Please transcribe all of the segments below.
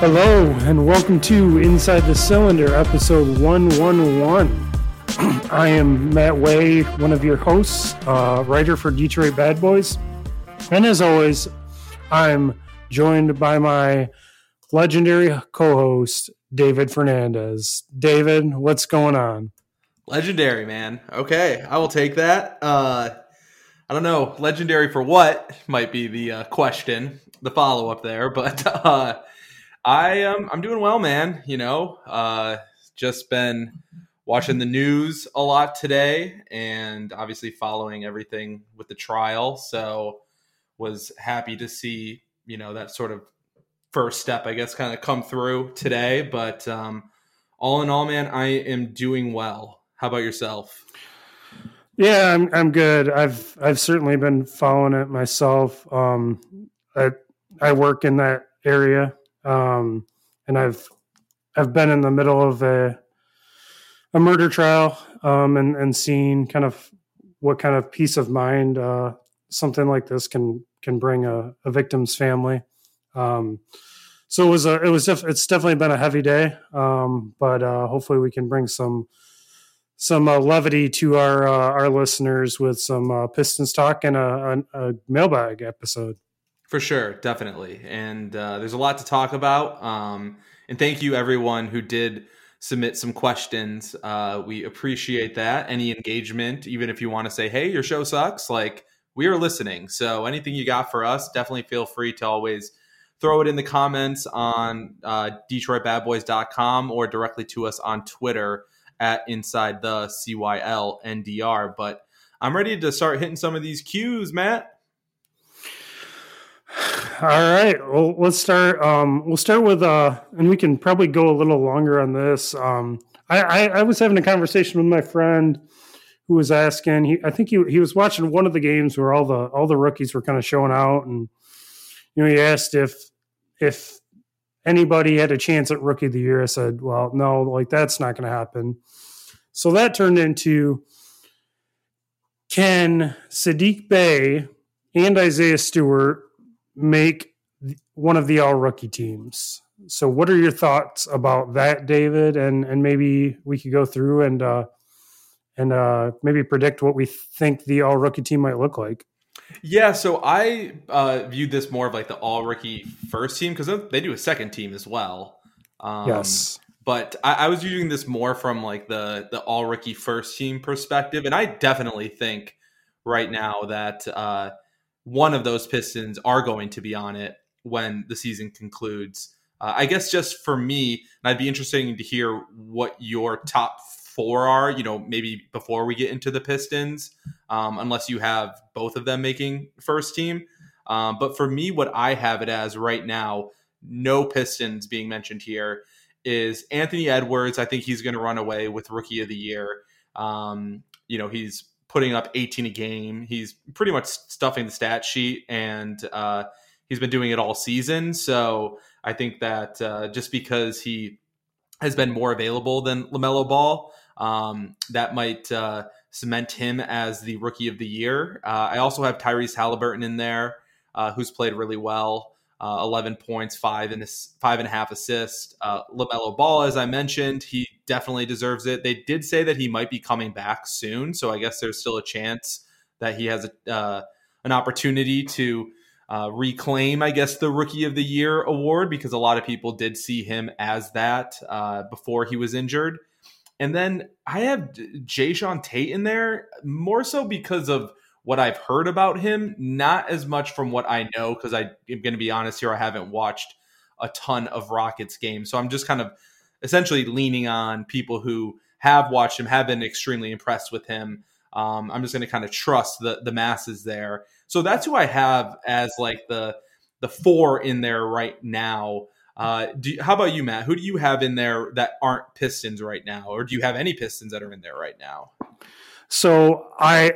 Hello, and welcome to Inside the Cylinder, episode 111. I am Matt Way, one of your hosts, writer for Detroit Bad Boys. And as always, I'm joined by my legendary co-host, David Fernandez. David, what's going on? Legendary, man. Okay, I will take that. I don't know, legendary for what might be the question, the follow-up there, but I'm doing well, man. You know, just been watching the news a lot today and obviously following everything with the trial. So was happy to see, you know, that sort of first step, I guess, kind of come through today. But all in all, man, I am doing well. How about yourself? Yeah, I'm good. I've certainly been following it myself. I work in that area, and I've been in the middle of a murder trial, and seen kind of what kind of peace of mind something like this can bring a victim's family. So it's definitely been a heavy day, but hopefully we can bring some levity to our listeners with some Pistons talk and a mailbag episode. For sure. Definitely. And there's a lot to talk about. And thank you everyone who did submit some questions. We appreciate that. Any engagement, even if you want to say, hey, your show sucks, like we are listening. So anything you got for us, definitely feel free to always throw it in the comments on DetroitBadBoys.com or directly to us on Twitter at Inside the CYLNDR. But I'm ready to start hitting some of these cues, Matt. All right. Well, let's start. We'll start with, and we can probably go a little longer on this. I was having a conversation with my friend who was asking, he was watching one of the games where all the rookies were kind of showing out. And, you know, he asked if anybody had a chance at Rookie of the Year. I said, well, no, like that's not going to happen. So that turned into, can Sadiq Bey and Isaiah Stewart make one of the all-rookie teams? So what are your thoughts about that, David? And maybe we could go through and maybe predict what we think the all-rookie team might look like. Yeah, so I viewed this more of like the all-rookie first team because they do a second team as well. Yes. But I was viewing this more from like the all-rookie first team perspective. And I definitely think right now that one of those Pistons are going to be on it when the season concludes. I guess just for me, and I'd be interested to hear what your top four are, you know, maybe before we get into the Pistons, unless you have both of them making first team. But for me, what I have it as right now, no Pistons being mentioned here, is Anthony Edwards. I think he's going to run away with Rookie of the Year. You know, he's putting up 18 a game. He's pretty much stuffing the stat sheet, and he's been doing it all season. So I think that just because he has been more available than LaMelo Ball, that might cement him as the Rookie of the Year. I also have Tyrese Haliburton in there, who's played really well, 11 points, 5.5 assists. LaMelo Ball, as I mentioned, he definitely deserves it. They did say that he might be coming back soon, so I guess there's still a chance that he has an opportunity to reclaim, I guess, the Rookie of the Year award, because a lot of people did see him as that before he was injured. And then I have Jae'Sean Tate in there more so because of what I've heard about him, not as much from what I know, because I am going to be honest here, I haven't watched a ton of Rockets games. So I'm just kind of essentially leaning on people who have watched him, have been extremely impressed with him. I'm just going to kind of trust the masses there. So that's who I have as like the four in there right now. How about you, Matt? Who do you have in there that aren't Pistons right now? Or do you have any Pistons that are in there right now? So I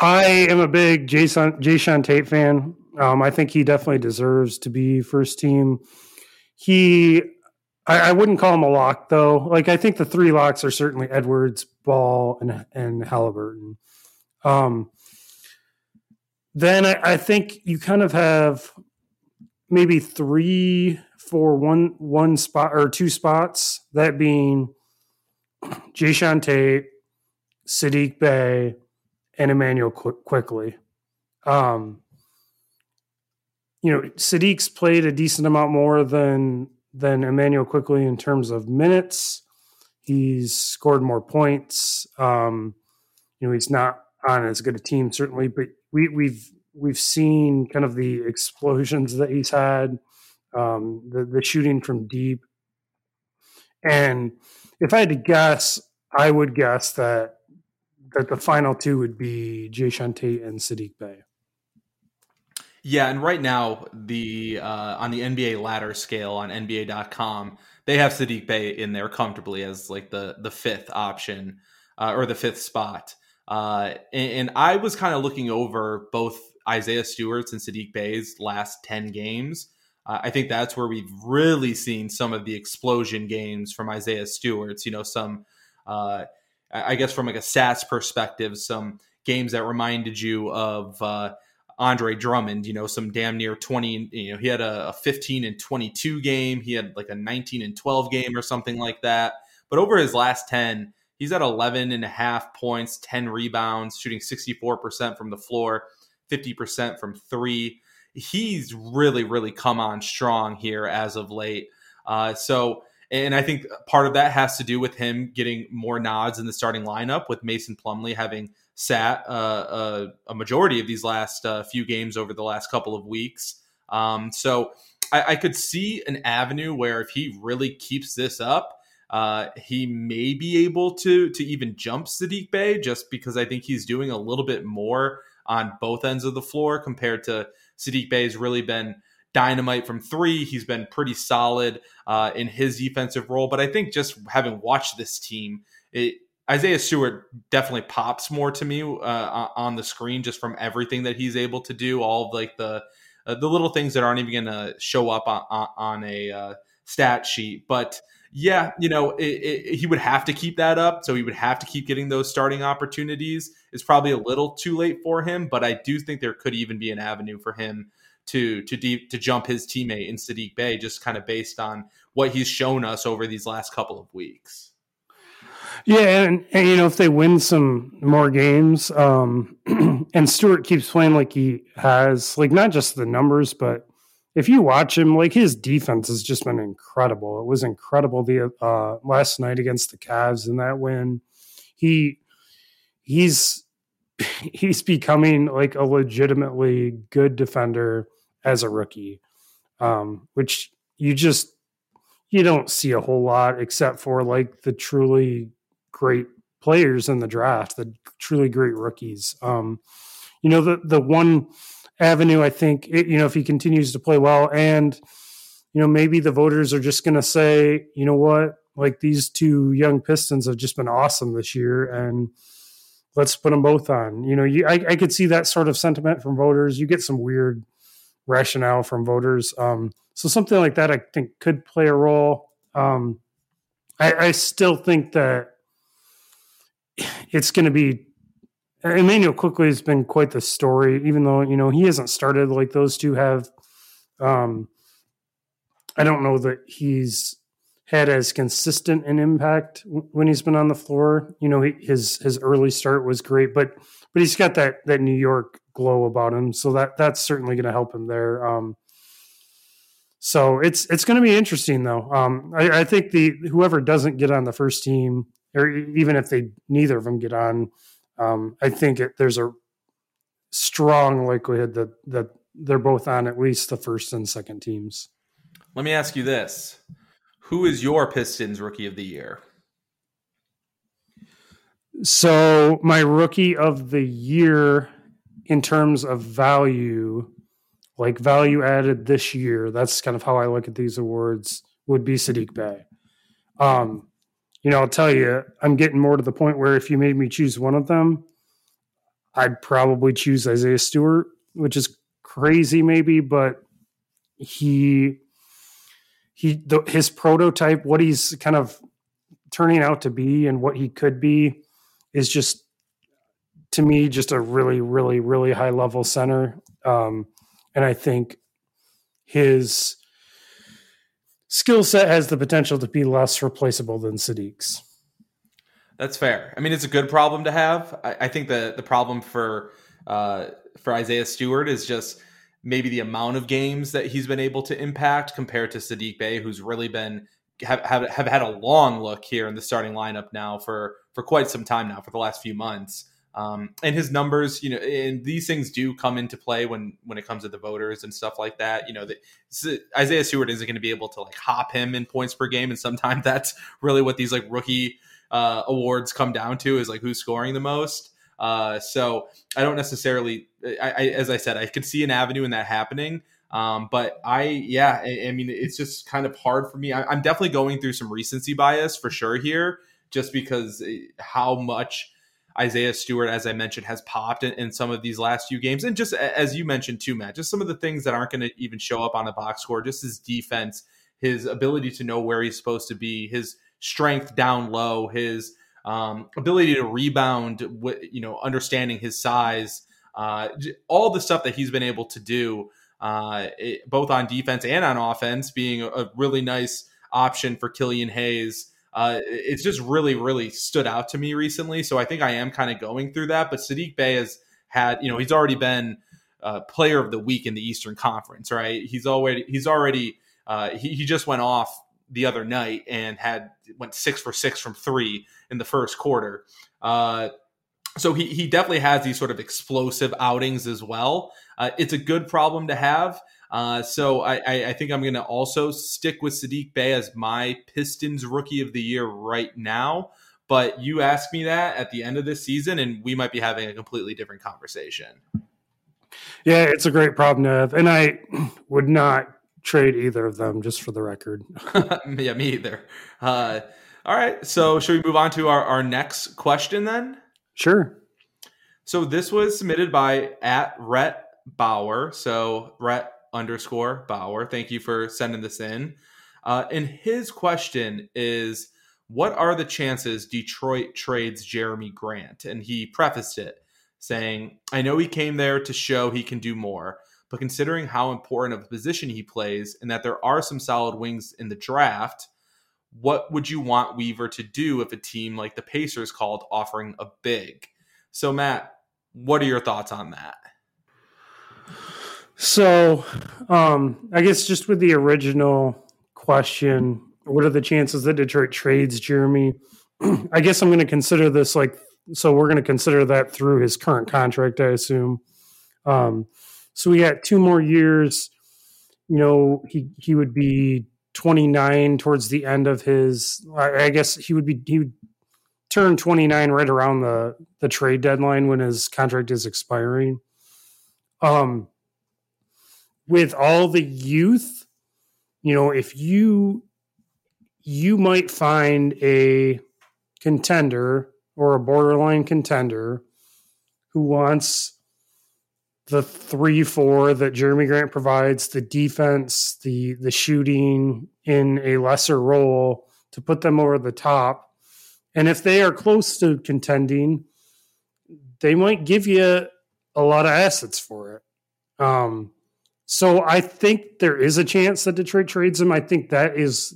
am a big Jae'Sean Tate fan. I think he definitely deserves to be first team. I wouldn't call him a lock, though. Like, I think the three locks are certainly Edwards, Ball, and Haliburton. Then I think you kind of have maybe three for one spot or two spots, that being Jae'Sean Tate, Sadiq Bey, and Emmanuel Quickley. Sadiq's played a decent amount more than Emmanuel Quickley in terms of minutes. He's scored more points. He's not on as good a team, certainly, but we've seen kind of the explosions that he's had, the shooting from deep. And if I had to guess, I would guess that the final two would be Jae'Sean Tate and Sadiq Bey. Yeah, and right now on the NBA ladder scale on NBA.com, they have Sadiq Bey in there comfortably as like the fifth option or the fifth spot. And I was kind of looking over both Isaiah Stewart's and Sadiq Bey's last 10 games. I think that's where we've really seen some of the explosion games from Isaiah Stewart's, some, I guess from like a stats perspective, some games that reminded you of Andre Drummond, some damn near 20, he had a 15-22 game. He had like a 19-12 game or something like that. But over his last 10, he's at 11.5 points, 10 rebounds, shooting 64% from the floor, 50% from three. He's really, really come on strong here as of late. And I think part of that has to do with him getting more nods in the starting lineup, with Mason Plumlee having sat a majority of these last few games over the last couple of weeks. So I could see an avenue where if he really keeps this up, he may be able to even jump Sadiq Bey, just because I think he's doing a little bit more on both ends of the floor compared to Sadiq Bey's really been dynamite from three. He's been pretty solid in his defensive role. But I think just having watched this team, Isaiah Stewart definitely pops more to me on the screen, just from everything that he's able to do, all of like the little things that aren't even going to show up on a stat sheet. But yeah, he would have to keep that up. So he would have to keep getting those starting opportunities. It's probably a little too late for him, but I do think there could even be an avenue for him to jump his teammate in Sadiq Bey, just kind of based on what he's shown us over these last couple of weeks. Yeah, and if they win some more games, and Stewart keeps playing like he has, like not just the numbers, but if you watch him, like his defense has just been incredible. It was incredible the last night against the Cavs in that win. He's becoming like a legitimately good defender as a rookie, which you don't see a whole lot except for like the truly great players in the draft, the truly great rookies. The one avenue, I think, if he continues to play well and, maybe the voters are just going to say, you know what, like these two young Pistons have just been awesome this year and let's put them both on. I could see that sort of sentiment from voters. You get some weird rationale from voters. So something like that, I think, could play a role. I still think that it's going to be – Emmanuel Quickley has been quite the story, even though, he hasn't started like those two have. I don't know that he's had as consistent an impact when he's been on the floor. His early start was great, but he's got that New York glow about him, so that's certainly going to help him there. So it's going to be interesting though. I think whoever doesn't get on the first team, or even if neither of them get on, I think there's a strong likelihood that they're both on at least the first and second teams. Let me ask you this: who is your Pistons Rookie of the Year? So my Rookie of the Year in terms of value, like value added this year, that's kind of how I look at these awards, would be Sadiq Bey. I'll tell you, I'm getting more to the point where if you made me choose one of them, I'd probably choose Isaiah Stewart, which is crazy maybe, but his prototype, what he's kind of turning out to be and what he could be, is just, to me, just a really, really, really high level center. And I think his skill set has the potential to be less replaceable than Sadiq's. That's fair. I mean, it's a good problem to have. I think the problem for Isaiah Stewart is just maybe the amount of games that he's been able to impact compared to Sadiq Bey, who's really been have had a long look here in the starting lineup now for quite some time now, for the last few months. And his numbers, you know, and these things do come into play when it comes to the voters and stuff like that. You know, Isaiah Stewart isn't going to be able to like hop him in points per game, and sometimes that's really what these like rookie awards come down to, is like who's scoring the most. So I don't necessarily, as I said, I could see an avenue in that happening. But I mean, it's just kind of hard for me. I'm definitely going through some recency bias for sure here, just because how much Isaiah Stewart, as I mentioned, has popped in some of these last few games. And just as you mentioned too, Matt, just some of the things that aren't going to even show up on a box score, just his defense, his ability to know where he's supposed to be, his strength down low, his ability to rebound, you know, understanding his size, all the stuff that he's been able to do, both on defense and on offense, being a really nice option for Killian Hayes. It's just really, really stood out to me recently. So I think I am kind of going through that. But Sadiq Bey has had, you know, he's already been player of the week in the Eastern Conference, right? He just went off the other night and went 6 for 6 from three in the first quarter. So he definitely has these sort of explosive outings as well. It's a good problem to have. So I think I'm going to also stick with Sadiq Bey as my Pistons Rookie of the Year right now. But you ask me that at the end of this season, and we might be having a completely different conversation. Yeah, it's a great problem to have. And I would not trade either of them, just for the record. Yeah, me either. All right, so should we move on to our next question then? Sure. So this was submitted by @RhettBauer. So Rhett_Bauer. Thank you for sending this in. And his question is, what are the chances Detroit trades Jeremy Grant? And he prefaced it saying, I know he came there to show he can do more, but considering how important of a position he plays and that there are some solid wings in the draft, what would you want Weaver to do if a team like the Pacers called offering a big? So Matt, what are your thoughts on that? So I guess just with the original question, what are the chances that Detroit trades Jeremy? I guess I'm going to consider this like, so we're going to consider that through his current contract, I assume. So we got 2 more years, you know, he would be 29 towards the end of his, I guess he would turn 29 right around the trade deadline when his contract is expiring. With all the youth, you know, if you might find a contender or a borderline contender who wants the 3-4 that Jeremy Grant provides, the defense, the shooting in a lesser role to put them over the top. And if they are close to contending, they might give you a lot of assets for it. So I think there is a chance that Detroit trades him. I think that is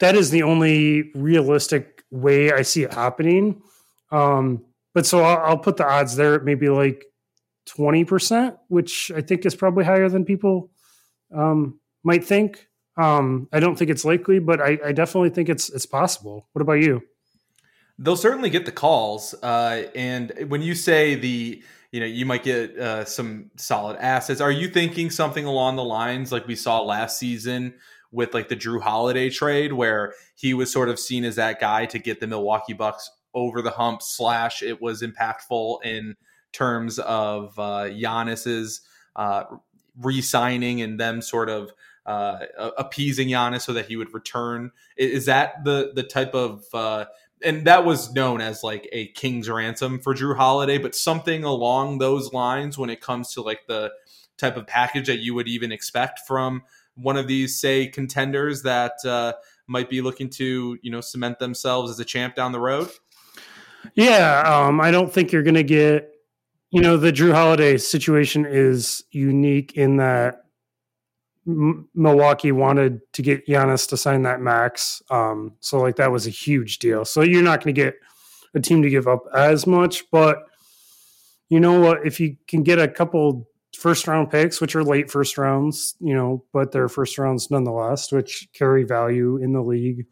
the only realistic way I see it happening. But so I'll put the odds there at maybe like 20%, which I think is probably higher than people might think. I don't think it's likely, but I definitely think it's possible. What about you? They'll certainly get the calls. And when you say you know, you might get some solid assets, are you thinking something along the lines like we saw last season with like the Jrue Holiday trade, where he was sort of seen as that guy to get the Milwaukee Bucks over the hump, / it was impactful in terms of Giannis's re-signing and them sort of appeasing Giannis so that he would return? Is that the type of and that was known as like a king's ransom for Jrue Holiday, but something along those lines when it comes to like the type of package that you would even expect from one of these, say, contenders that might be looking to, you know, cement themselves as a champ down the road? Yeah. I don't think you're going to get, you know, the Jrue Holiday situation is unique in that Milwaukee wanted to get Giannis to sign that max. So like that was a huge deal. So you're not going to get a team to give up as much, but you know what, if you can get a couple first round picks, which are late first rounds, you know, but they're first rounds nonetheless, which carry value in the league.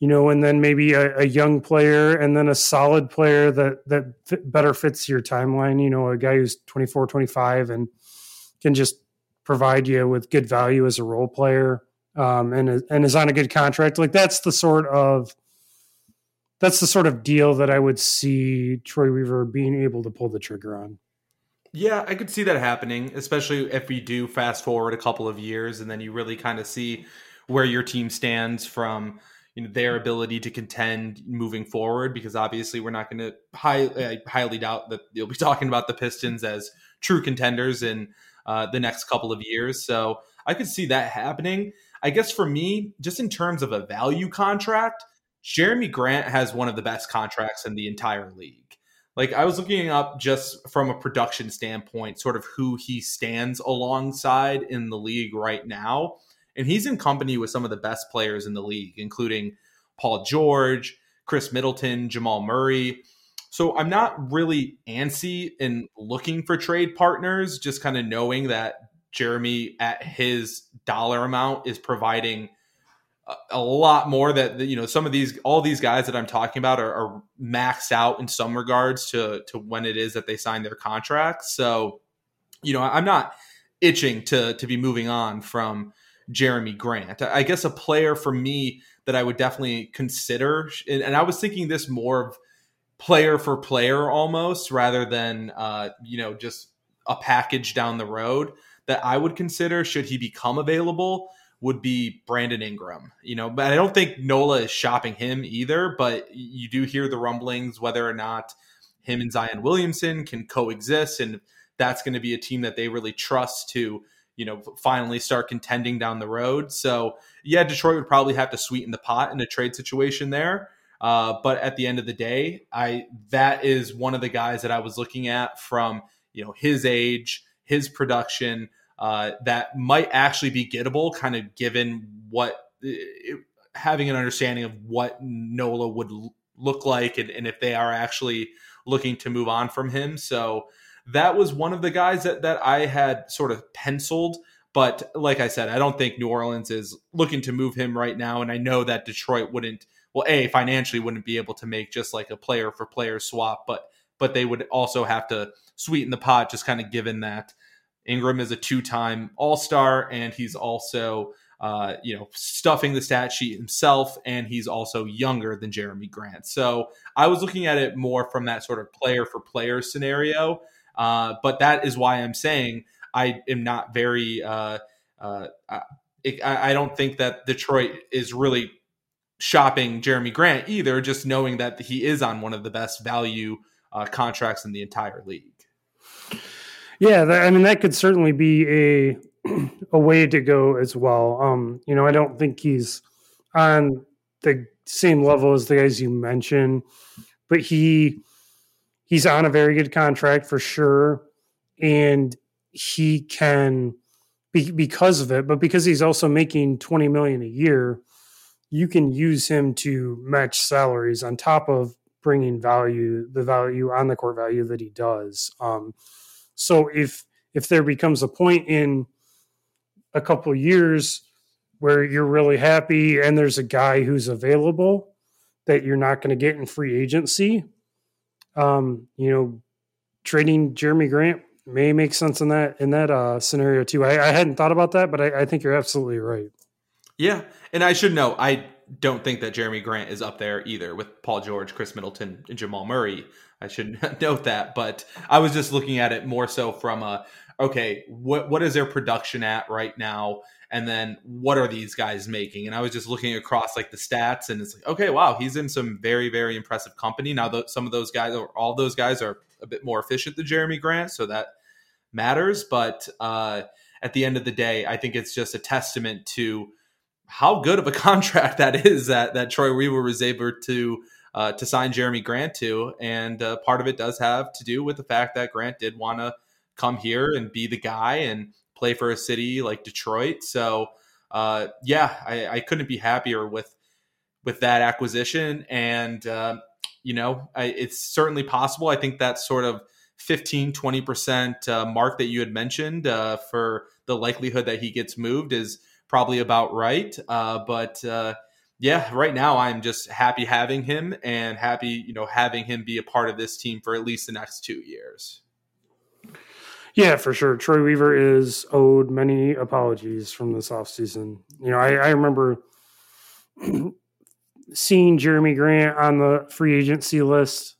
You know, and then maybe a young player and then a solid player that better fits your timeline. You know, a guy who's 24, 25 and can just provide you with good value as a role player and is on a good contract. Like that's the sort of deal that I would see Troy Weaver being able to pull the trigger on. Yeah, I could see that happening, especially if we do fast forward a couple of years and then you really kind of see where your team stands from, you know, their ability to contend moving forward, because obviously we're not going to highly doubt that you'll be talking about the Pistons as true contenders in the next couple of years. So I could see that happening. I guess for me, just in terms of a value contract, Jeremy Grant has one of the best contracts in the entire league. Like I was looking up just from a production standpoint, sort of who he stands alongside in the league right now. And he's in company with some of the best players in the league, including Paul George, Khris Middleton, Jamal Murray. So I'm not really antsy in looking for trade partners, just kind of knowing that Jeremy at his dollar amount is providing a lot more that, you know, some of these, all these guys that I'm talking about are maxed out in some regards to when it is that they sign their contracts. So, you know, I'm not itching to be moving on from Jeremy Grant. I guess a player for me that I would definitely consider, and I was thinking this more of player for player almost rather than, you know, just a package down the road that I would consider should he become available, would be Brandon Ingram, you know, but I don't think Nola is shopping him either, but you do hear the rumblings, whether or not him and Zion Williamson can coexist. And that's going to be a team that they really trust to, you know, finally start contending down the road. So yeah, Detroit would probably have to sweeten the pot in a trade situation there. But at the end of the day, that is one of the guys that I was looking at from, you know, his age, his production, that might actually be gettable, kind of given what having an understanding of what Nola would look like and if they are actually looking to move on from him. So that was one of the guys that I had sort of penciled. But like I said, I don't think New Orleans is looking to move him right now. And I know that Detroit wouldn't, financially wouldn't be able to make just like a player for player swap, but they would also have to sweeten the pot, just kind of given that Ingram is a two-time All-Star, and he's also, stuffing the stat sheet himself, and he's also younger than Jeremy Grant. So I was looking at it more from that sort of player-for-player scenario, but that is why I'm saying I am not very I don't think that Detroit is really shopping Jeremy Grant either, just knowing that he is on one of the best value contracts in the entire league. Yeah, that could certainly be a way to go as well. You know, I don't think he's on the same level as the guys you mentioned, but he's on a very good contract for sure, and he can be because of it. But because he's also making $20 million a year, you can use him to match salaries on top of bringing the value on the court value that he does. So if there becomes a point in a couple of years where you're really happy and there's a guy who's available that you're not going to get in free agency, you know, trading Jeremy Grant may make sense in that scenario too. I hadn't thought about that, but I think you're absolutely right. Yeah, and I should know, I don't think that Jeremy Grant is up there either with Paul George, Khris Middleton, and Jamal Murray. I should note that, but I was just looking at it more so from what is their production at right now? And then what are these guys making? And I was just looking across like the stats and it's like, okay, wow, he's in some very, very impressive company. Now some of those guys or all those guys are a bit more efficient than Jeremy Grant. So that matters. But at the end of the day, I think it's just a testament to how good of a contract that is that Troy Weaver was able to sign Jeremy Grant to. And part of it does have to do with the fact that Grant did want to come here and be the guy and play for a city like Detroit. So I couldn't be happier with that acquisition. And, it's certainly possible. I think that sort of 15-20% mark that you had mentioned for the likelihood that he gets moved is probably about right. But right now I'm just happy having him and happy, having him be a part of this team for at least the next 2 years. Yeah, for sure. Troy Weaver is owed many apologies from this offseason. I remember seeing Jeremy Grant on the free agency list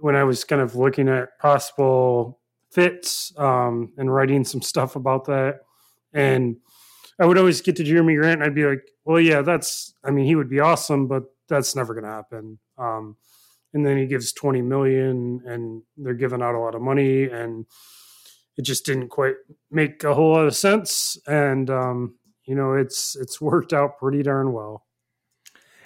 when I was kind of looking at possible fits and writing some stuff about that. And I would always get to Jeremy Grant and I'd be like, well, yeah, he would be awesome, but that's never going to happen. And then he gives $20 million and they're giving out a lot of money, and it just didn't quite make a whole lot of sense. And, it's worked out pretty darn well.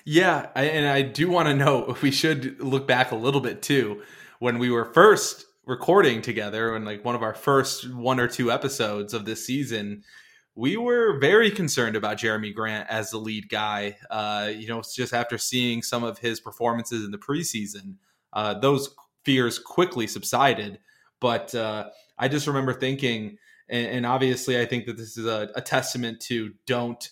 Yeah, and I do want to know, we should look back a little bit too, when we were first recording together and like one of our first one or two episodes of this season, we were very concerned about Jeremy Grant as the lead guy. Just after seeing some of his performances in the preseason, those fears quickly subsided. But I just remember thinking, and obviously I think that this is a testament to don't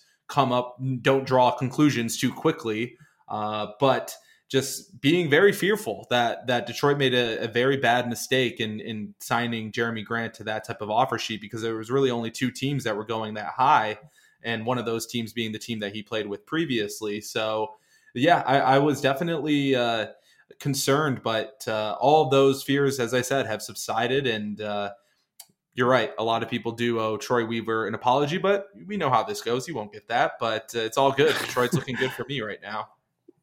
draw conclusions too quickly. But just being very fearful that Detroit made a very bad mistake in signing Jeremy Grant to that type of offer sheet, because there was really only two teams that were going that high, and one of those teams being the team that he played with previously. So yeah, I was definitely concerned, but all those fears, as I said, have subsided, and you're right. A lot of people do owe Troy Weaver an apology, but we know how this goes. He won't get that, but it's all good. Detroit's looking good for me right now.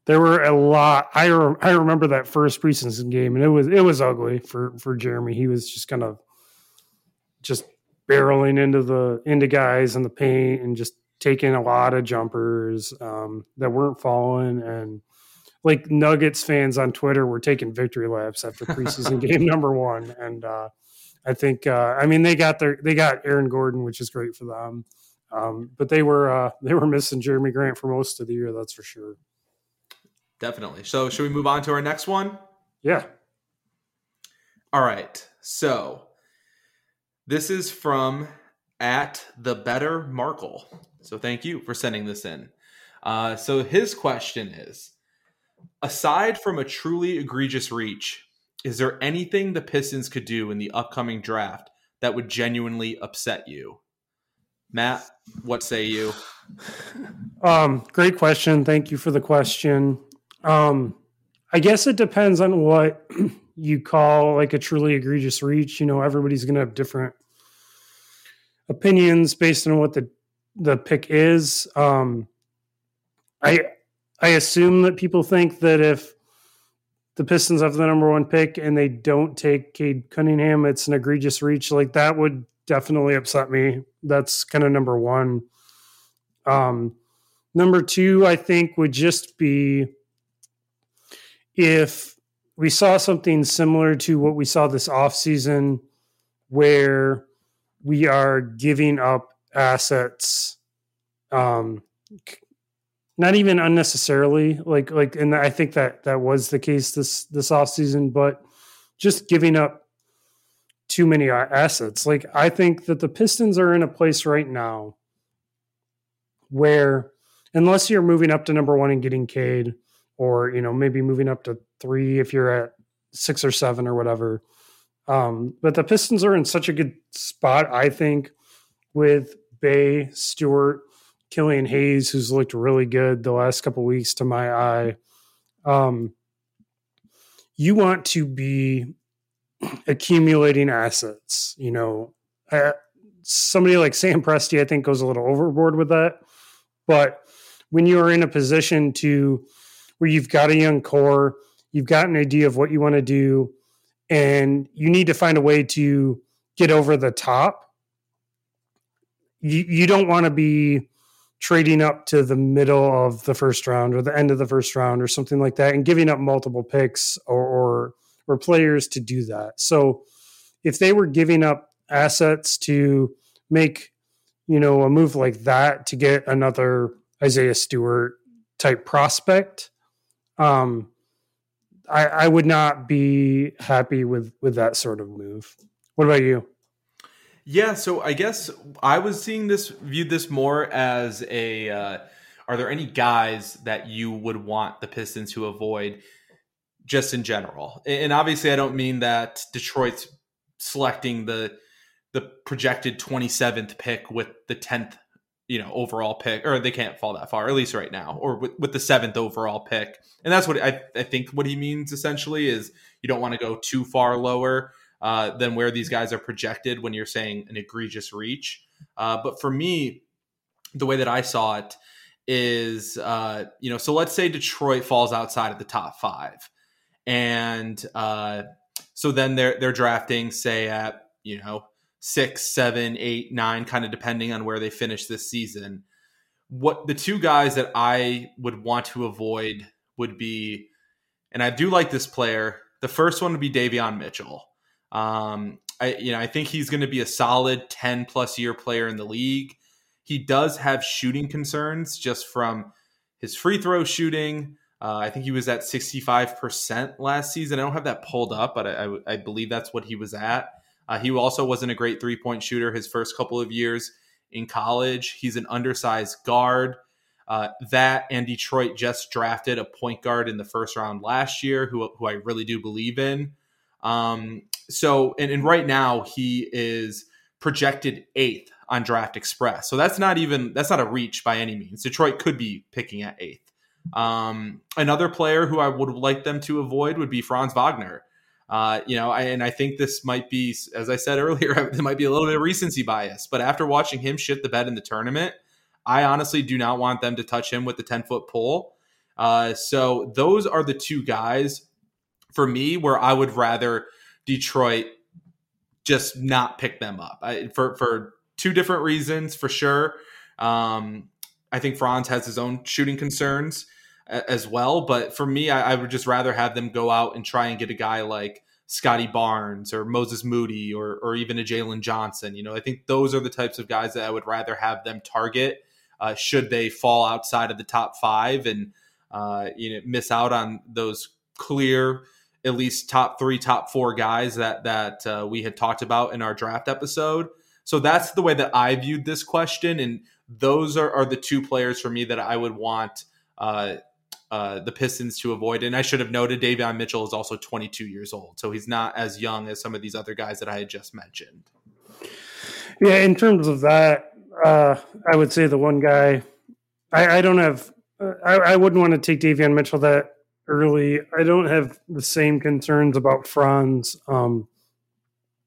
There were a lot. I remember that first preseason game, and it was ugly for Jeremy. He was just kind of barreling into guys in the paint and just taking a lot of jumpers that weren't falling. And like Nuggets fans on Twitter were taking victory laps after preseason game number one. And, I think, they got Aaron Gordon, which is great for them. But they were missing Jeremy Grant for most of the year. That's for sure. Definitely. So should we move on to our next one? Yeah. All right. So this is from @TheBetterMarkle. So thank you for sending this in. So his question is, aside from a truly egregious reach, is there anything the Pistons could do in the upcoming draft that would genuinely upset you? Matt, what say you? Great question. Thank you for the question. I guess it depends on what you call like a truly egregious reach. Everybody's going to have different opinions based on what the pick is. I assume that people think that if the Pistons have the number one pick and they don't take Cade Cunningham, it's an egregious reach. Like, that would definitely upset me. That's kind of number one. Number two, I think, would just be if we saw something similar to what we saw this offseason, where we are giving up assets, not even unnecessarily, like, and I think that was the case this offseason, but just giving up too many assets. Like, I think that the Pistons are in a place right now where, unless you're moving up to number one and getting Cade, or, maybe moving up to 3 if you're at 6 or 7 or whatever. But the Pistons are in such a good spot, I think, with Bey, Stewart, Killian Hayes, who's looked really good the last couple of weeks to my eye. You want to be accumulating assets. Somebody like Sam Presti, I think, goes a little overboard with that. But when you are in a position to where you've got a young core, you've got an idea of what you want to do, and you need to find a way to get over the top, you don't want to be trading up to the middle of the first round or the end of the first round or something like that and giving up multiple picks or players to do that. So if they were giving up assets to make, you know, a move like that to get another Isaiah Stewart type prospect, I would not be happy with that sort of move. What about you? Yeah, so I guess I was seeing this, viewed this more as a, are there any guys that you would want the Pistons to avoid just in general? And obviously I don't mean that Detroit's selecting the projected 27th pick with the 10th, you know, overall pick, or they can't fall that far, at least right now, or with the 7th overall pick. And that's what I think what he means essentially is you don't want to go too far lower than where these guys are projected when you're saying an egregious reach. But for me, the way that I saw it is, you know, so let's say Detroit falls outside of the top five. And so then they're drafting, say, at, you know, 6, 7, 8, 9, kind of depending on where they finish this season. What the two guys that I would want to avoid would be, and I do like this player, the first one would be Davion Mitchell. I think he's going to be a solid 10 plus year player in the league. He does have shooting concerns just from his free throw shooting. I think he was at 65% last season. I don't have that pulled up, but I believe that's what he was at. He also wasn't a great 3-point shooter his first couple of years in college. He's an undersized guard. That and Detroit just drafted a point guard in the first round last year, who I really do believe in. So right now he is projected 8th on Draft Express. So that's not a reach by any means. Detroit could be picking at 8th. Another player who I would like them to avoid would be Franz Wagner. I think this might be, as I said earlier, there might be a little bit of recency bias, but after watching him shit the bed in the tournament, I honestly do not want them to touch him with the 10-foot pole. So those are the two guys for me where I would rather Detroit just not pick them up for two different reasons for sure. I think Franz has his own shooting concerns as well. But for me, I would just rather have them go out and try and get a guy like Scotty Barnes or Moses Moody or even a Jalen Johnson. You know, I think those are the types of guys that I would rather have them target should they fall outside of the top five and miss out on those clear, at least top 3, top 4 guys that we had talked about in our draft episode. So that's the way that I viewed this question. And those are the two players for me that I would want the Pistons to avoid. And I should have noted Davion Mitchell is also 22 years old. So he's not as young as some of these other guys that I had just mentioned. Yeah, in terms of that, I would say the one guy I don't have I wouldn't want to take Davion Mitchell that early. I don't have the same concerns about Franz.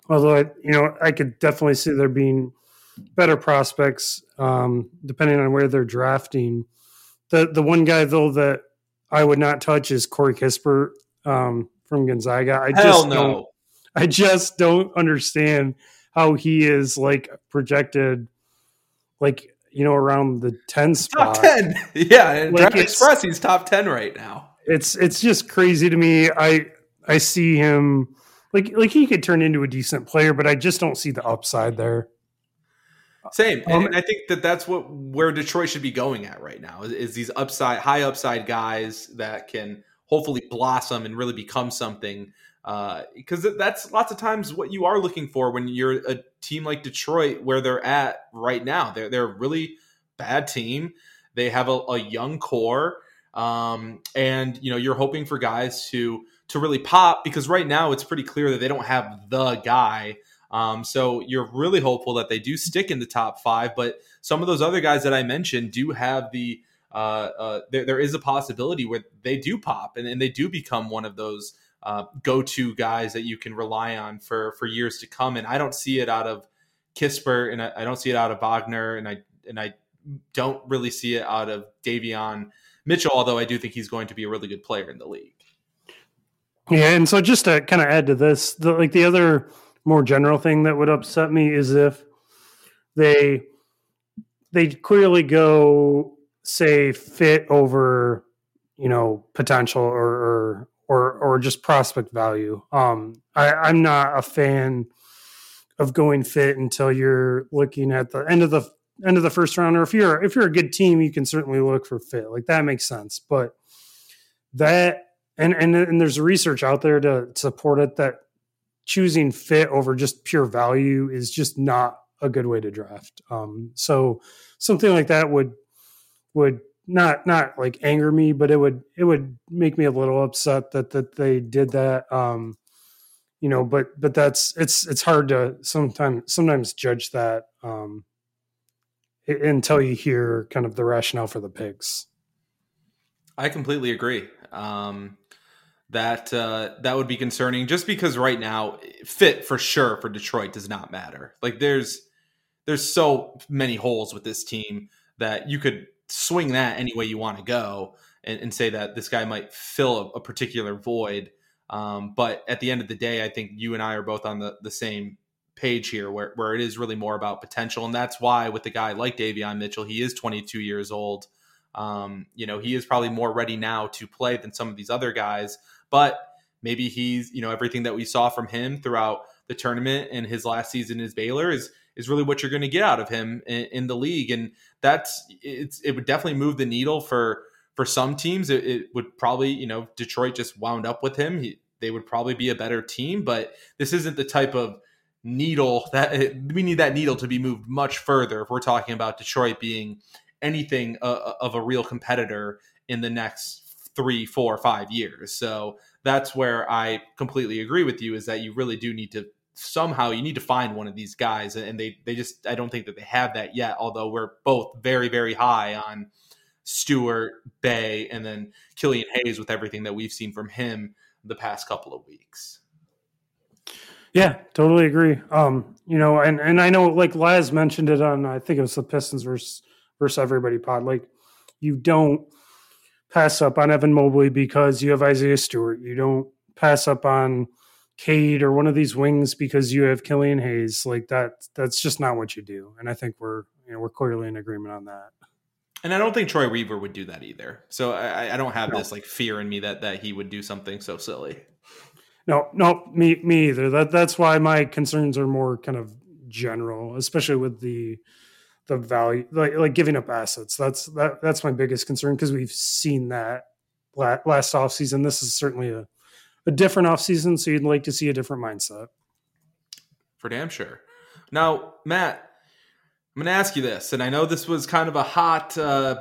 Although, I could definitely see there being better prospects, depending on where they're drafting. The one guy though that I would not touch is Corey Kispert from Gonzaga. I just don't understand how he is like projected, like around the 10 spot. Top 10, yeah. And like Draft Express, he's top 10 right now. It's just crazy to me. I see him like he could turn into a decent player, but I just don't see the upside there. Same. And I think that's where Detroit should be going at right now is these high upside guys that can hopefully blossom and really become something. Because that's lots of times what you are looking for when you're a team like Detroit, where they're at right now. They're a really bad team. They have a young core. And you're hoping for guys to really pop, because right now it's pretty clear that they don't have the guy. So you're really hopeful that they do stick in the top 5, but some of those other guys that I mentioned do have the there is a possibility where they do pop and they do become one of those go-to guys that you can rely on for years to come. And I don't see it out of Kispert, and I don't see it out of Wagner, and I don't really see it out of Davion Mitchell, although I do think he's going to be a really good player in the league. Yeah, and so just to kind of add to this, the other more general thing that would upset me is if they clearly go, say, fit over, potential or just prospect value. I'm not a fan of going fit until you're looking at the end of the first round, or if you're a good team, you can certainly look for fit. Like, that makes sense. But that and there's research out there to support it that choosing fit over just pure value is just not a good way to draft. So something like that would not like anger me, but it would make me a little upset that they did that. But that's, it's hard to sometimes judge that until you hear kind of the rationale for the picks. I completely agree. That would be concerning, just because right now fit for sure for Detroit does not matter. Like, there's so many holes with this team that you could swing that any way you want to go and say that this guy might fill a particular void. But at the end of the day, I think you and I are both on the same page here where it is really more about potential. And that's why with a guy like Davion Mitchell, he is 22 years old. He is probably more ready now to play than some of these other guys, but maybe he's, everything that we saw from him throughout the tournament and his last season as Baylor is really what you're going to get out of him in the league. And it would definitely move the needle for some teams. It would probably, Detroit just wound up with him. They would probably be a better team, but this isn't the type of needle we need that needle to be moved much further. If we're talking about Detroit being anything of a real competitor in the next 3, 4, 5 years. So that's where I completely agree with you, is that you really do need to find one of these guys. And they just, I don't think that they have that yet. Although we're both very, very high on Stewart, Bey, and then Killian Hayes with everything that we've seen from him the past couple of weeks. Yeah, totally agree. And I know, like Laz mentioned it on, I think it was the Pistons versus Everybody pod. Like, you don't pass up on Evan Mobley because you have Isaiah Stewart. You don't pass up on Cade or one of these wings because you have Killian Hayes. Like, that's just not what you do. And I think we're clearly in agreement on that. And I don't think Troy Weaver would do that either. So I don't have this like fear in me that he would do something so silly. No, me either. That's why my concerns are more kind of general, especially with the value, like giving up assets. That's my biggest concern, because we've seen that last offseason. This is certainly a different offseason, so you'd like to see a different mindset. For damn sure. Now, Matt, I'm going to ask you this, and I know this was kind of a hot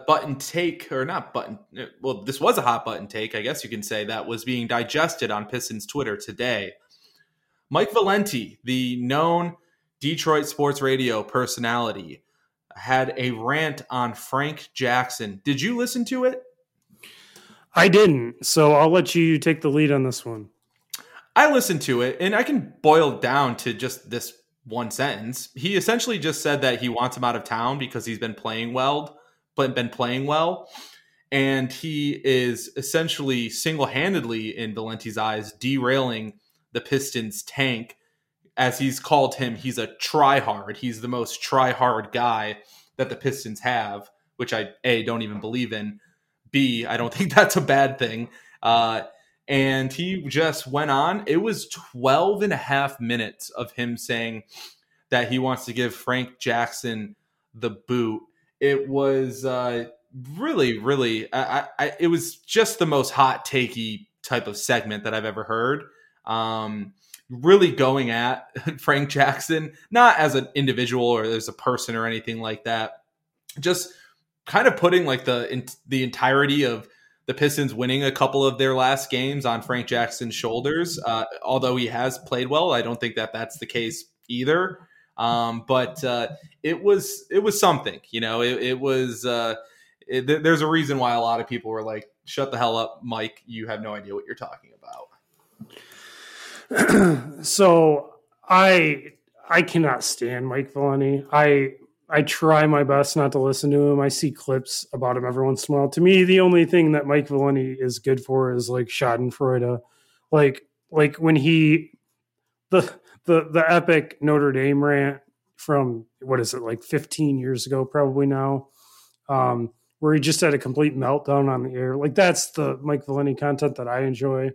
button take, or not button. Well, this was a hot button take, I guess you can say, that was being digested on Pistons Twitter today. Mike Valenti, the known Detroit sports radio personality, had a rant on Frank Jackson. Did you listen to it? I didn't, so I'll let you take the lead on this one. I listened to it, and I can boil down to just this one sentence. He essentially just said that he wants him out of town because he's been playing well. And he is essentially single-handedly, in Valenti's eyes, derailing the Pistons tank. As he's called him, he's a try-hard. He's the most try-hard guy that the Pistons have, which I, A, don't even believe in. B, I don't think that's a bad thing. And he just went on. It was 12 and a half minutes of him saying that he wants to give Frank Jackson the boot. It was really, really, it was just the most hot takey type of segment that I've ever heard. Really going at Frank Jackson, not as an individual or as a person or anything like that. Just kind of putting like the entirety of the Pistons winning a couple of their last games on Frank Jackson's shoulders. Although he has played well, I don't think that that's the case either. But it was something, there's a reason why a lot of people were like, shut the hell up, Mike. You have no idea what you're talking about. So I cannot stand Mike Valenti. I try my best not to listen to him. I see clips about him every once in a while. To me, the only thing that Mike Valenti is good for is like Schadenfreude. Like when he, the epic Notre Dame rant from, what is it, like 15 years ago, probably now, where he just had a complete meltdown on the air. Like, that's the Mike Valenti content that I enjoy.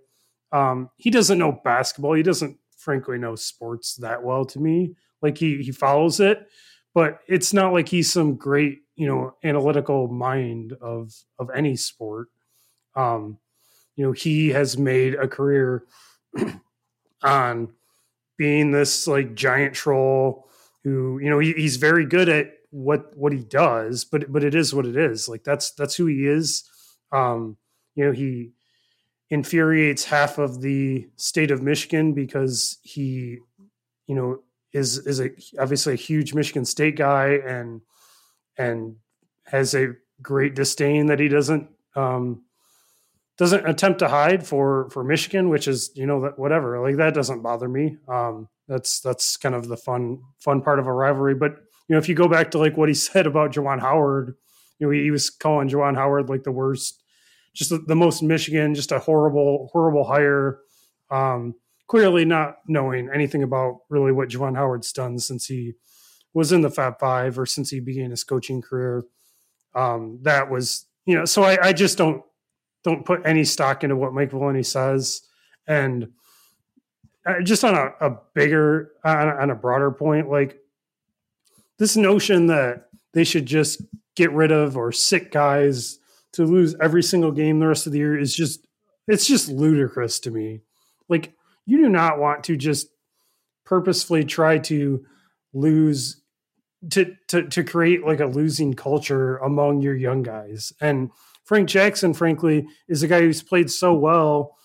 He doesn't know basketball. He doesn't frankly know sports that well to me. Like he follows it, but it's not like he's some great, analytical mind of any sport. He has made a career on being this like giant troll who, he's very good at what he does, but it is what it is. Like that's who he is. He infuriates half of the state of Michigan because he, is obviously a huge Michigan State guy and has a great disdain that he doesn't attempt to hide for Michigan, which is, whatever, like that doesn't bother me. That's kind of the fun part of a rivalry. But, if you go back to like what he said about Juwan Howard, he was calling Juwan Howard like the worst, just the most Michigan, just a horrible hire. Clearly not knowing anything about really what Juwan Howard's done since he was in the Fab Five or since he began his coaching career. That was, so I just don't put any stock into what Mike Valenti says. And just on a broader point, like this notion that they should just get rid of or sit guys to lose every single game the rest of the year is it's just ludicrous to me. Like, you do not want to just purposefully try to lose to create like a losing culture among your young guys. And Frank Jackson, frankly, is a guy who's played so well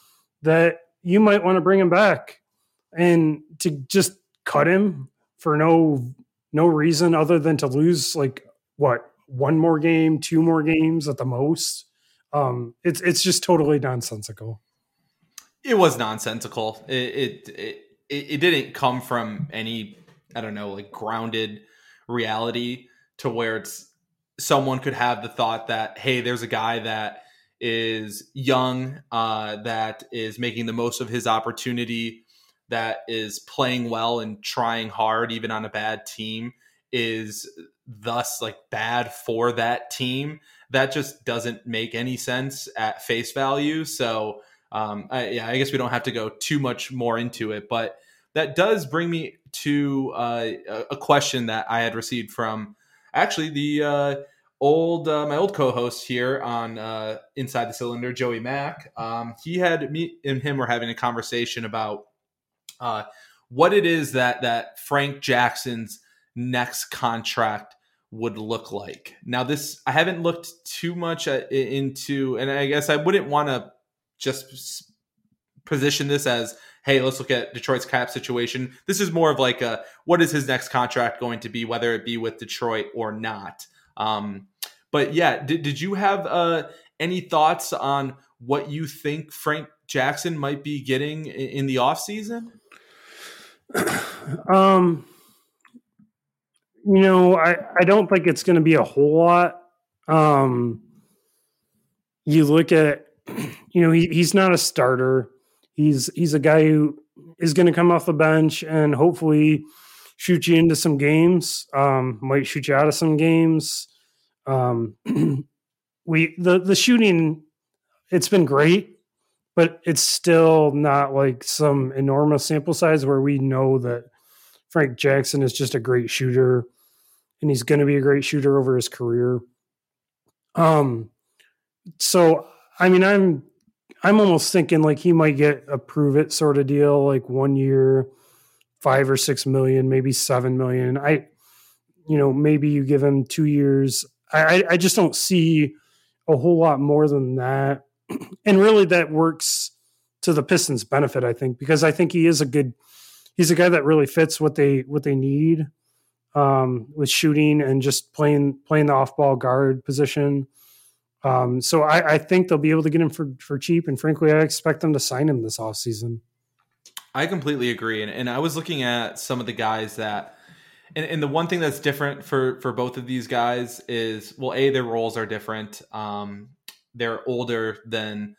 that you might want to bring him back, and to just cut him for no reason other than to lose like what, one more game, two more games at the most. It's just totally nonsensical. It was nonsensical. It didn't come from any, grounded reality to where it's someone could have the thought that, hey, there's a guy that is young, that is making the most of his opportunity, that is playing well and trying hard, even on a bad team, is thus like bad for that team. That just doesn't make any sense at face value. So, I guess we don't have to go too much more into it, but that does bring me to a question that I had received from actually the my old co-host here on Inside the Cylinder, Joey Mack. He had me and him were having a conversation about what it is that Frank Jackson's next contract would look like. Now, this I haven't looked too much into, and I guess I wouldn't want to just position this as, hey, let's look at Detroit's cap situation. This is more of like what is his next contract going to be, whether it be with Detroit or not. But yeah, did you have any thoughts on what you think Frank Jackson might be getting in the offseason? I don't think it's going to be a whole lot. You look at, he's not a starter. He's a guy who is going to come off the bench and hopefully shoot you into some games. Might shoot you out of some games. The shooting, it's been great, but it's still not like some enormous sample size where we know that Frank Jackson is just a great shooter and he's going to be a great shooter over his career. So I mean, I'm almost thinking like he might get a prove it sort of deal, like 1 year, $5 or $6 million, maybe $7 million. Maybe you give him 2 years. I just don't see a whole lot more than that. And really that works to the Pistons' benefit, I think, because I think he's a guy that really fits what they need with shooting and just playing the off ball guard position. So I think they'll be able to get him for cheap. And frankly, I expect them to sign him this offseason. I completely agree. And I was looking at some of the guys that, and the one thing that's different for both of these guys is, well, A, their roles are different. They're older than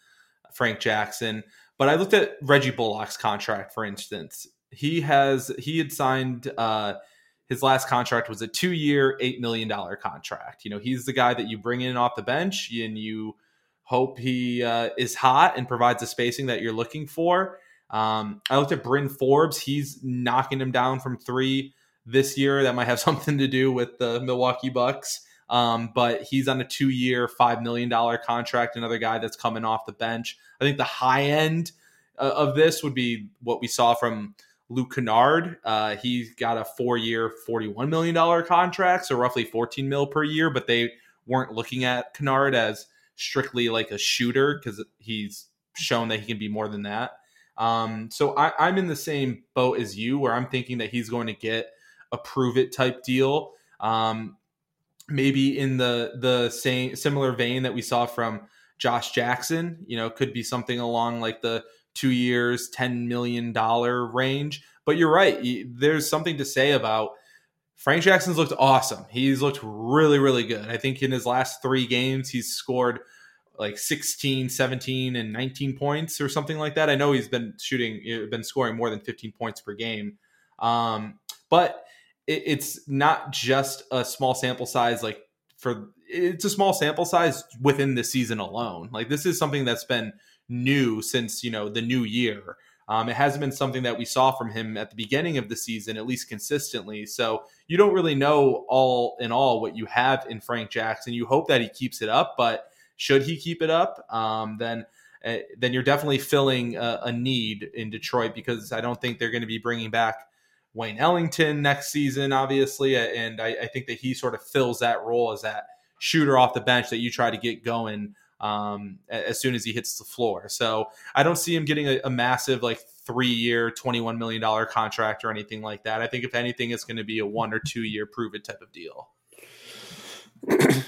Frank Jackson, but I looked at Reggie Bullock's contract, for instance. He had signed, his last contract was a 2-year, $8 million contract. He's the guy that you bring in off the bench and you hope he is hot and provides the spacing that you're looking for. I looked at Bryn Forbes. He's knocking him down from three. this year. That might have something to do with the Milwaukee Bucks. But he's on a 2-year, $5 million contract, another guy that's coming off the bench. I think the high end of this would be what we saw from Luke Kennard. He's got a 4-year, $41 million contract, so roughly $14 million per year, but they weren't looking at Kennard as strictly like a shooter because he's shown that he can be more than that. So I'm in the same boat as you where I'm thinking that he's going to get a prove it type deal. Maybe in the same similar vein that we saw from Josh Jackson, you know, could be something along like the 2 years, $10 million range. But you're right. There's something to say about Frank Jackson's looked awesome. He's looked really, really good. I think in his last 3 games, he's scored like 16, 17, and 19 points or something like that. I know he's been scoring more than 15 points per game. But it's not just a small sample size. It's a small sample size within the season alone. Like this is something that's been new since, you know, the new year. It hasn't been something that we saw from him at the beginning of the season, at least consistently. So you don't really know all in all what you have in Frank Jackson. You hope that he keeps it up, but should he keep it up? Then you're definitely filling a need in Detroit, because I don't think they're going to be bringing back Wayne Ellington next season, obviously. And I think that he sort of fills that role as that shooter off the bench that you try to get going as soon as he hits the floor. So I don't see him getting a massive like 3-year, $21 million contract or anything like that. I think if anything, it's going to be a 1 or 2 year prove it type of deal.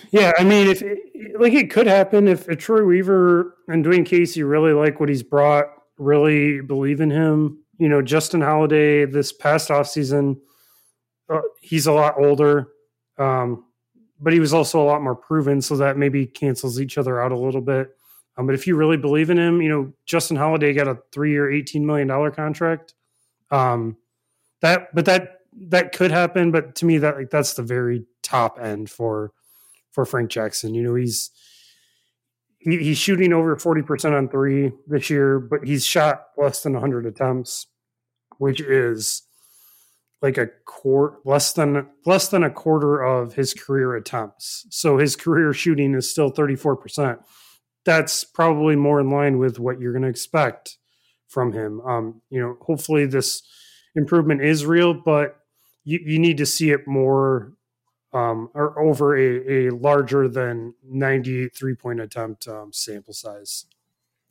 Yeah. I mean, if it could happen if Troy Weaver and Dwayne Casey really like what he's brought, really believe in him. You know, Justin Holiday this past offseason, he's a lot older, but he was also a lot more proven, so that maybe cancels each other out a little bit. But if you really believe in him, you know, Justin Holiday got a 3-year, $18 million contract. That could happen, but to me that's the very top end for Frank Jackson. You know, he's shooting over 40% on 3 this year, but he's shot less than 100 attempts, which is like less than a quarter of his career attempts. So his career shooting is still 34%. That's probably more in line with what you're going to expect from him. You know, hopefully this improvement is real, but you need to see it more or over a larger than 90 3-point attempt sample size.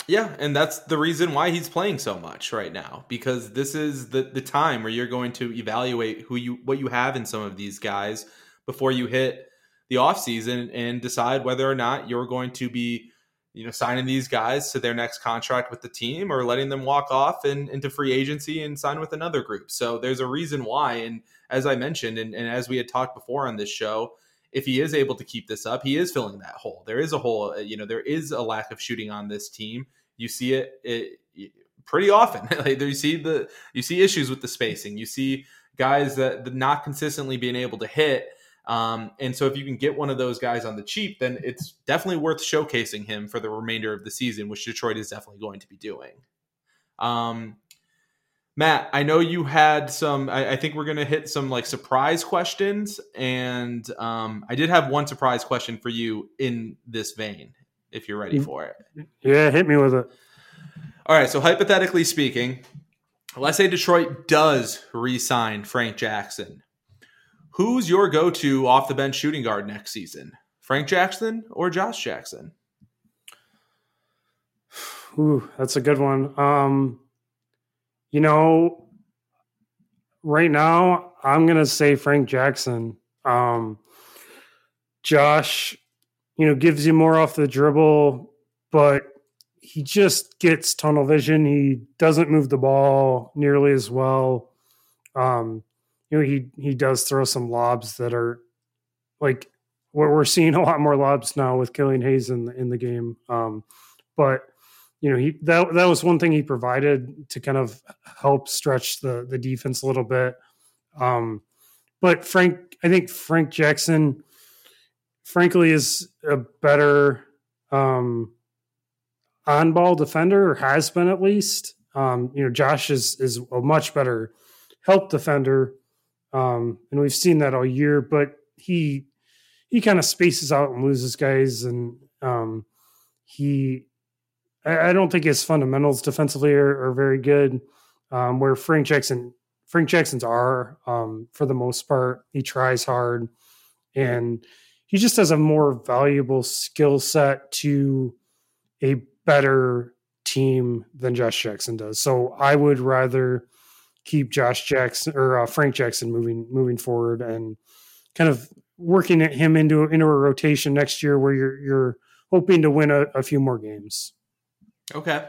Yeah, and that's the reason why he's playing so much right now, because this is the time where you're going to evaluate what you have in some of these guys before you hit the offseason and decide whether or not you're going to be, you know, signing these guys to their next contract with the team or letting them walk off and into free agency and sign with another group. So there's a reason why. And as I mentioned, and as we had talked before on this show, if he is able to keep this up, he is filling that hole. There is a hole, you know, there is a lack of shooting on this team. You see it pretty often. Like you see issues with the spacing. You see guys that not consistently being able to hit. And so if you can get one of those guys on the cheap, then it's definitely worth showcasing him for the remainder of the season, which Detroit is definitely going to be doing. Matt, I know you had some, I think we're going to hit some like surprise questions. And I did have one surprise question for you in this vein, if you're ready for it. Yeah, hit me with it. All right. So hypothetically speaking, let's say Detroit does re-sign Frank Jackson. Who's your go-to off-the-bench shooting guard next season? Frank Jackson or Josh Jackson? Ooh, that's a good one. You know, right now, I'm going to say Frank Jackson. Josh, you know, gives you more off the dribble, but he just gets tunnel vision. He doesn't move the ball nearly as well. You know, he does throw some lobs that are like what we're seeing a lot more lobs now with Killian Hayes in the game. But you know, that was one thing he provided to kind of help stretch the defense a little bit. But I think Frank Jackson, frankly, is a better on-ball defender, or has been at least. You know, Josh is a much better help defender. And we've seen that all year, but he kind of spaces out and loses guys. And I don't think his fundamentals defensively are very good. Where Frank Jackson's are, for the most part, he tries hard and he just has a more valuable skill set to a better team than Josh Jackson does. So I would rather keep Josh Jackson or Frank Jackson moving forward and kind of working at him into a rotation next year where you're hoping to win a few more games. Okay.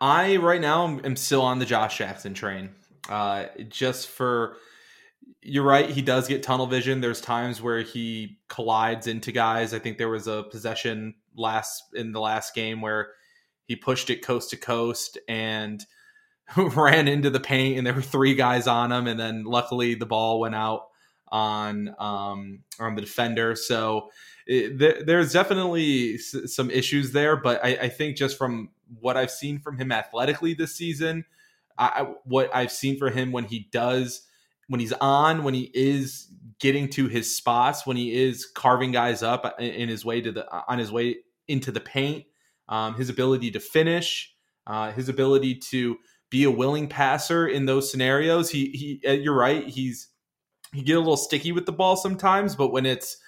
I right now am still on the Josh Jackson train. You're right, he does get tunnel vision. There's times where he collides into guys. I think there was a possession in the last game where he pushed it coast to coast and ran into the paint, and there were three guys on him, and then luckily the ball went out on the defender. So there's definitely some issues there, but I think just from what I've seen from him athletically this season, what I've seen for him when he is getting to his spots, when he is carving guys up on his way into the paint, his ability to finish, his ability to be a willing passer in those scenarios. You're right. He get a little sticky with the ball sometimes, but when it's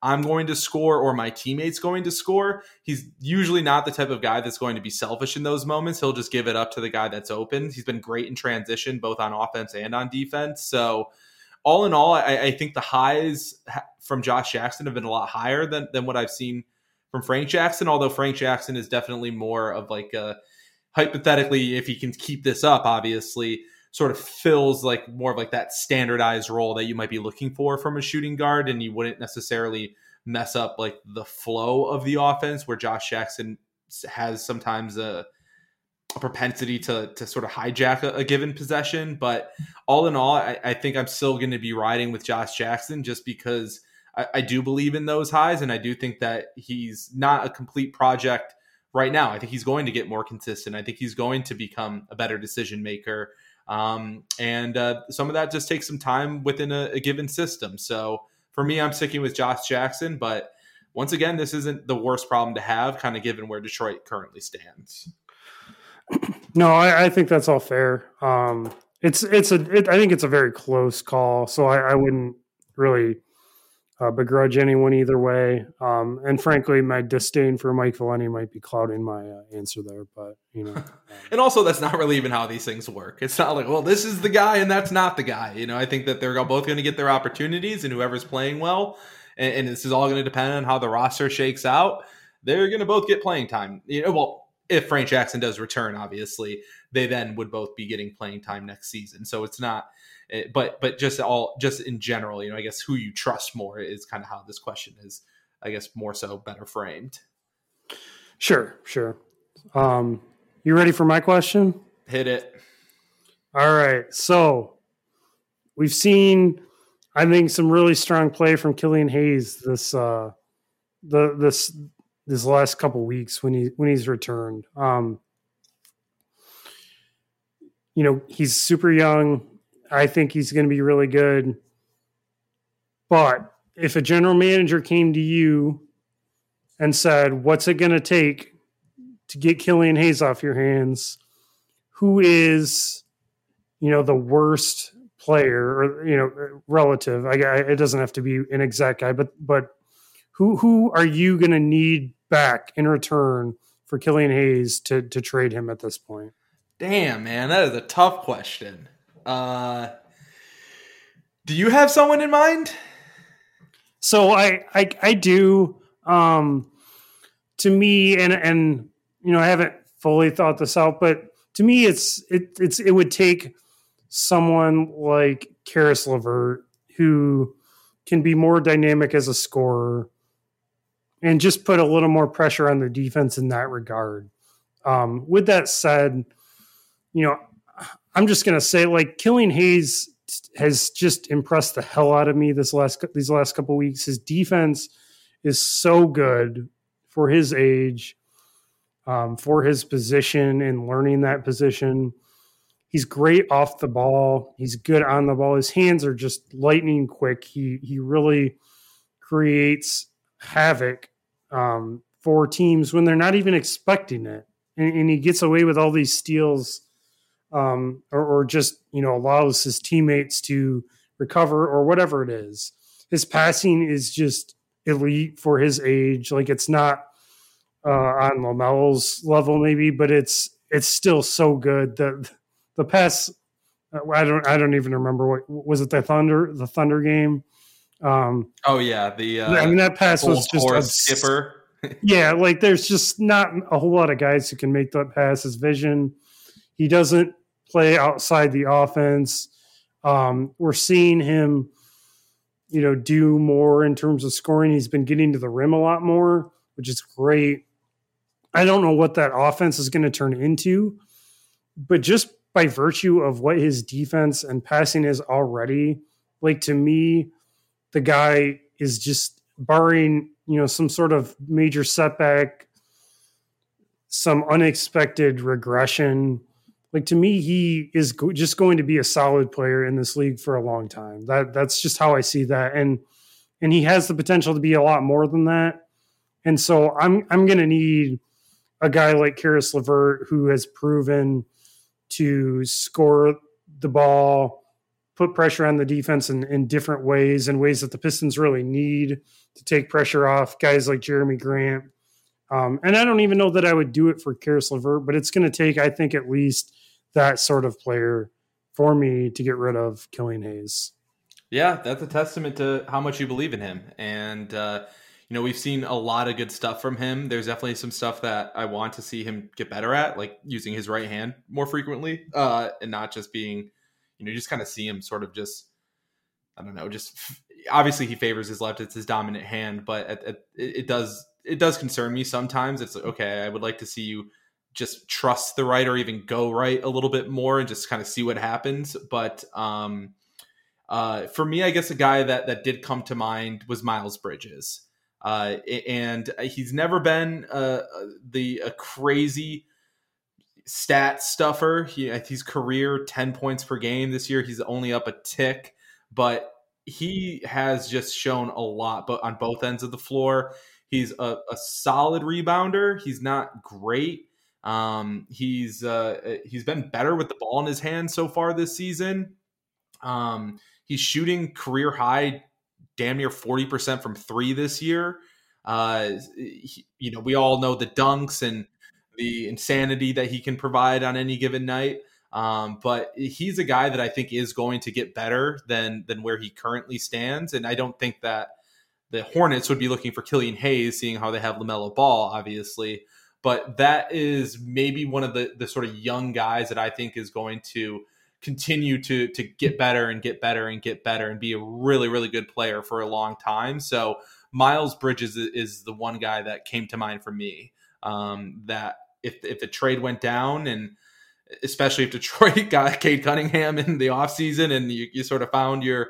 I'm going to score or my teammate's going to score, he's usually not the type of guy that's going to be selfish in those moments. He'll just give it up to the guy that's open. He's been great in transition, both on offense and on defense. So all in all, I think the highs from Josh Jackson have been a lot higher than what I've seen from Frank Jackson, although Frank Jackson is definitely more of like a, hypothetically, if he can keep this up, obviously, sort of fills like more of like that standardized role that you might be looking for from a shooting guard, and you wouldn't necessarily mess up like the flow of the offense, where Josh Jackson has sometimes a propensity to sort of hijack a given possession. But all in all, I think I'm still going to be riding with Josh Jackson just because I do believe in those highs, and I do think that he's not a complete project right now. I think he's going to get more consistent. I think he's going to become a better decision maker. And some of that just takes some time within a given system. So for me, I'm sticking with Josh Jackson, but once again, this isn't the worst problem to have kind of given where Detroit currently stands. No, I think that's all fair. I think it's a very close call. So I wouldn't really begrudge anyone either way. And frankly, my disdain for Mike Valenti might be clouding my answer there, but you know, and also that's not really even how these things work. It's not like, well, this is the guy and that's not the guy. You know, I think that they're both going to get their opportunities, and whoever's playing well, and this is all going to depend on how the roster shakes out. They're going to both get playing time. You know, well, if Frank Jackson does return, obviously they then would both be getting playing time next season. So it's not, But just in general, you know, I guess who you trust more is kind of how this question is, I guess, more so better framed. Sure. You ready for my question? Hit it. All right. So we've seen, I think, some really strong play from Killian Hayes this last couple weeks when he's returned. You know, he's super young. I think he's going to be really good. But if a general manager came to you and said, what's it going to take to get Killian Hayes off your hands? Who is, you know, the worst player or, you know, relative? It doesn't have to be an exact guy, but who are you going to need back in return for Killian Hayes to trade him at this point? Damn, man, that is a tough question. Do you have someone in mind? So I do. To me, and you know, I haven't fully thought this out, but to me, it would take someone like Caris LeVert, who can be more dynamic as a scorer, and just put a little more pressure on their defense in that regard. With that said, you know, I'm just going to say, like, Killian Hayes has just impressed the hell out of me these last couple of weeks. His defense is so good for his age, for his position and learning that position. He's great off the ball. He's good on the ball. His hands are just lightning quick. He really creates havoc for teams when they're not even expecting it. And he gets away with all these steals or just, you know, allows his teammates to recover or whatever it is. His passing is just elite for his age. Like, it's not on LaMelo's level maybe, but it's still so good. The pass, I don't even remember what was it, the Thunder game. That pass was just a skipper. Yeah, like there's just not a whole lot of guys who can make that pass. His vision, he doesn't play outside the offense. We're seeing him, you know, do more in terms of scoring. He's been getting to the rim a lot more, which is great. I don't know what that offense is going to turn into, but just by virtue of what his defense and passing is already, like, to me, the guy is just, barring, you know, some sort of major setback, some unexpected regression, like, to me, he is just going to be a solid player in this league for a long time. That's just how I see that. And he has the potential to be a lot more than that. And so I'm going to need a guy like Caris LeVert, who has proven to score the ball, put pressure on the defense in different ways, in ways that the Pistons really need to take pressure off guys like Jeremy Grant. And I don't even know that I would do it for Caris LeVert, but it's going to take, I think, at least that sort of player for me to get rid of Killian Hayes. Yeah, that's a testament to how much you believe in him. And, you know, we've seen a lot of good stuff from him. There's definitely some stuff that I want to see him get better at, like using his right hand more frequently and not just being, you know, you just kind of see him sort of just, I don't know, just obviously he favors his left. It's his dominant hand, but it does concern me sometimes. It's like, okay, I would like to see you just trust the right or even go right a little bit more and just kind of see what happens. But for me, I guess a guy that did come to mind was Miles Bridges. And he's never been a crazy stat stuffer. His career 10 points per game this year. He's only up a tick, but he has just shown a lot. But on both ends of the floor, he's a solid rebounder. He's not great. He's been better with the ball in his hand so far this season. He's shooting career high, damn near 40% from three this year. You know, we all know the dunks and the insanity that he can provide on any given night. But he's a guy that I think is going to get better than where he currently stands. And I don't think that the Hornets would be looking for Killian Hayes, seeing how they have LaMelo Ball, obviously. But that is maybe one of the sort of young guys that I think is going to continue to get better and get better and get better and be a really, really good player for a long time. So Miles Bridges is the one guy that came to mind for me, that if the trade went down, and especially if Detroit got Cade Cunningham in the offseason and you sort of found your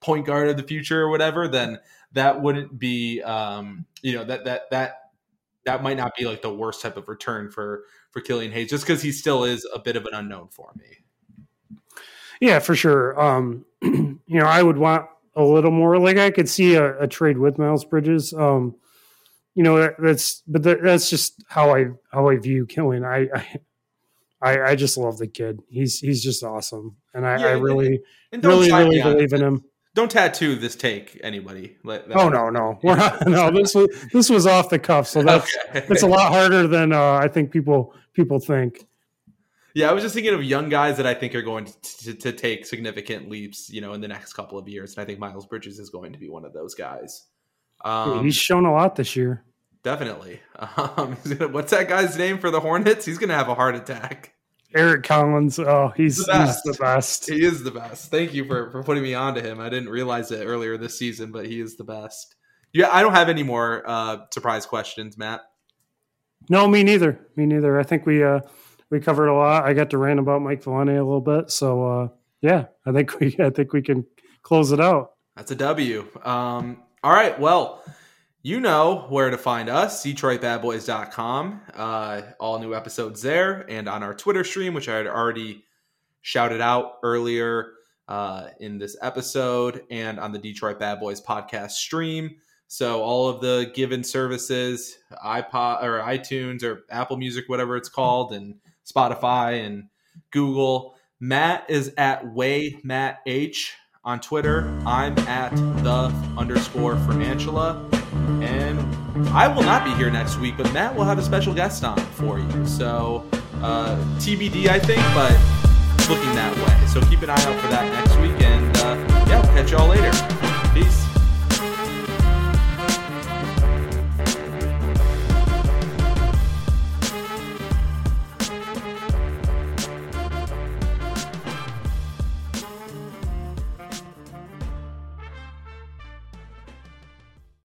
point guard of the future or whatever, then that wouldn't be, you know, that might not be like the worst type of return for Killian Hayes, just because he still is a bit of an unknown for me. Yeah, for sure. You know, I would want a little more. Like, I could see a trade with Miles Bridges. You know, that's just how I view Killian. I just love the kid. He's just awesome, and I really believe in him. Don't tattoo this take, anybody. No, we're not. No, this was off the cuff, so that's okay. It's a lot harder than I think people think. Yeah, I was just thinking of young guys that I think are going to take significant leaps, you know, in the next couple of years. And I think Miles Bridges is going to be one of those guys. He's shown a lot this year. Definitely. What's that guy's name for the Hornets? He's going to have a heart attack. Eric Collins. Oh, he's the best. He is the best. Thank you for putting me on to him. I didn't realize it earlier this season, but he is the best. Yeah, I don't have any more surprise questions, Matt. No, me neither. I think we covered a lot. I got to rant about Mike Valenti a little bit. So, yeah, I think we can close it out. That's a W. All right. Well, you know where to find us, DetroitBadBoys.com. All new episodes there, and on our Twitter stream, which I had already shouted out earlier in this episode and on the Detroit Bad Boys podcast stream. So all of the given services, iPod or iTunes or Apple Music, whatever it's called, and Spotify and Google. Matt is at WayMattH on Twitter. I'm at the_Fernancula. And I will not be here next week, but Matt will have a special guest on for you. So TBD, I think, but it's looking that way. So keep an eye out for that next week. And yeah, we'll catch y'all later.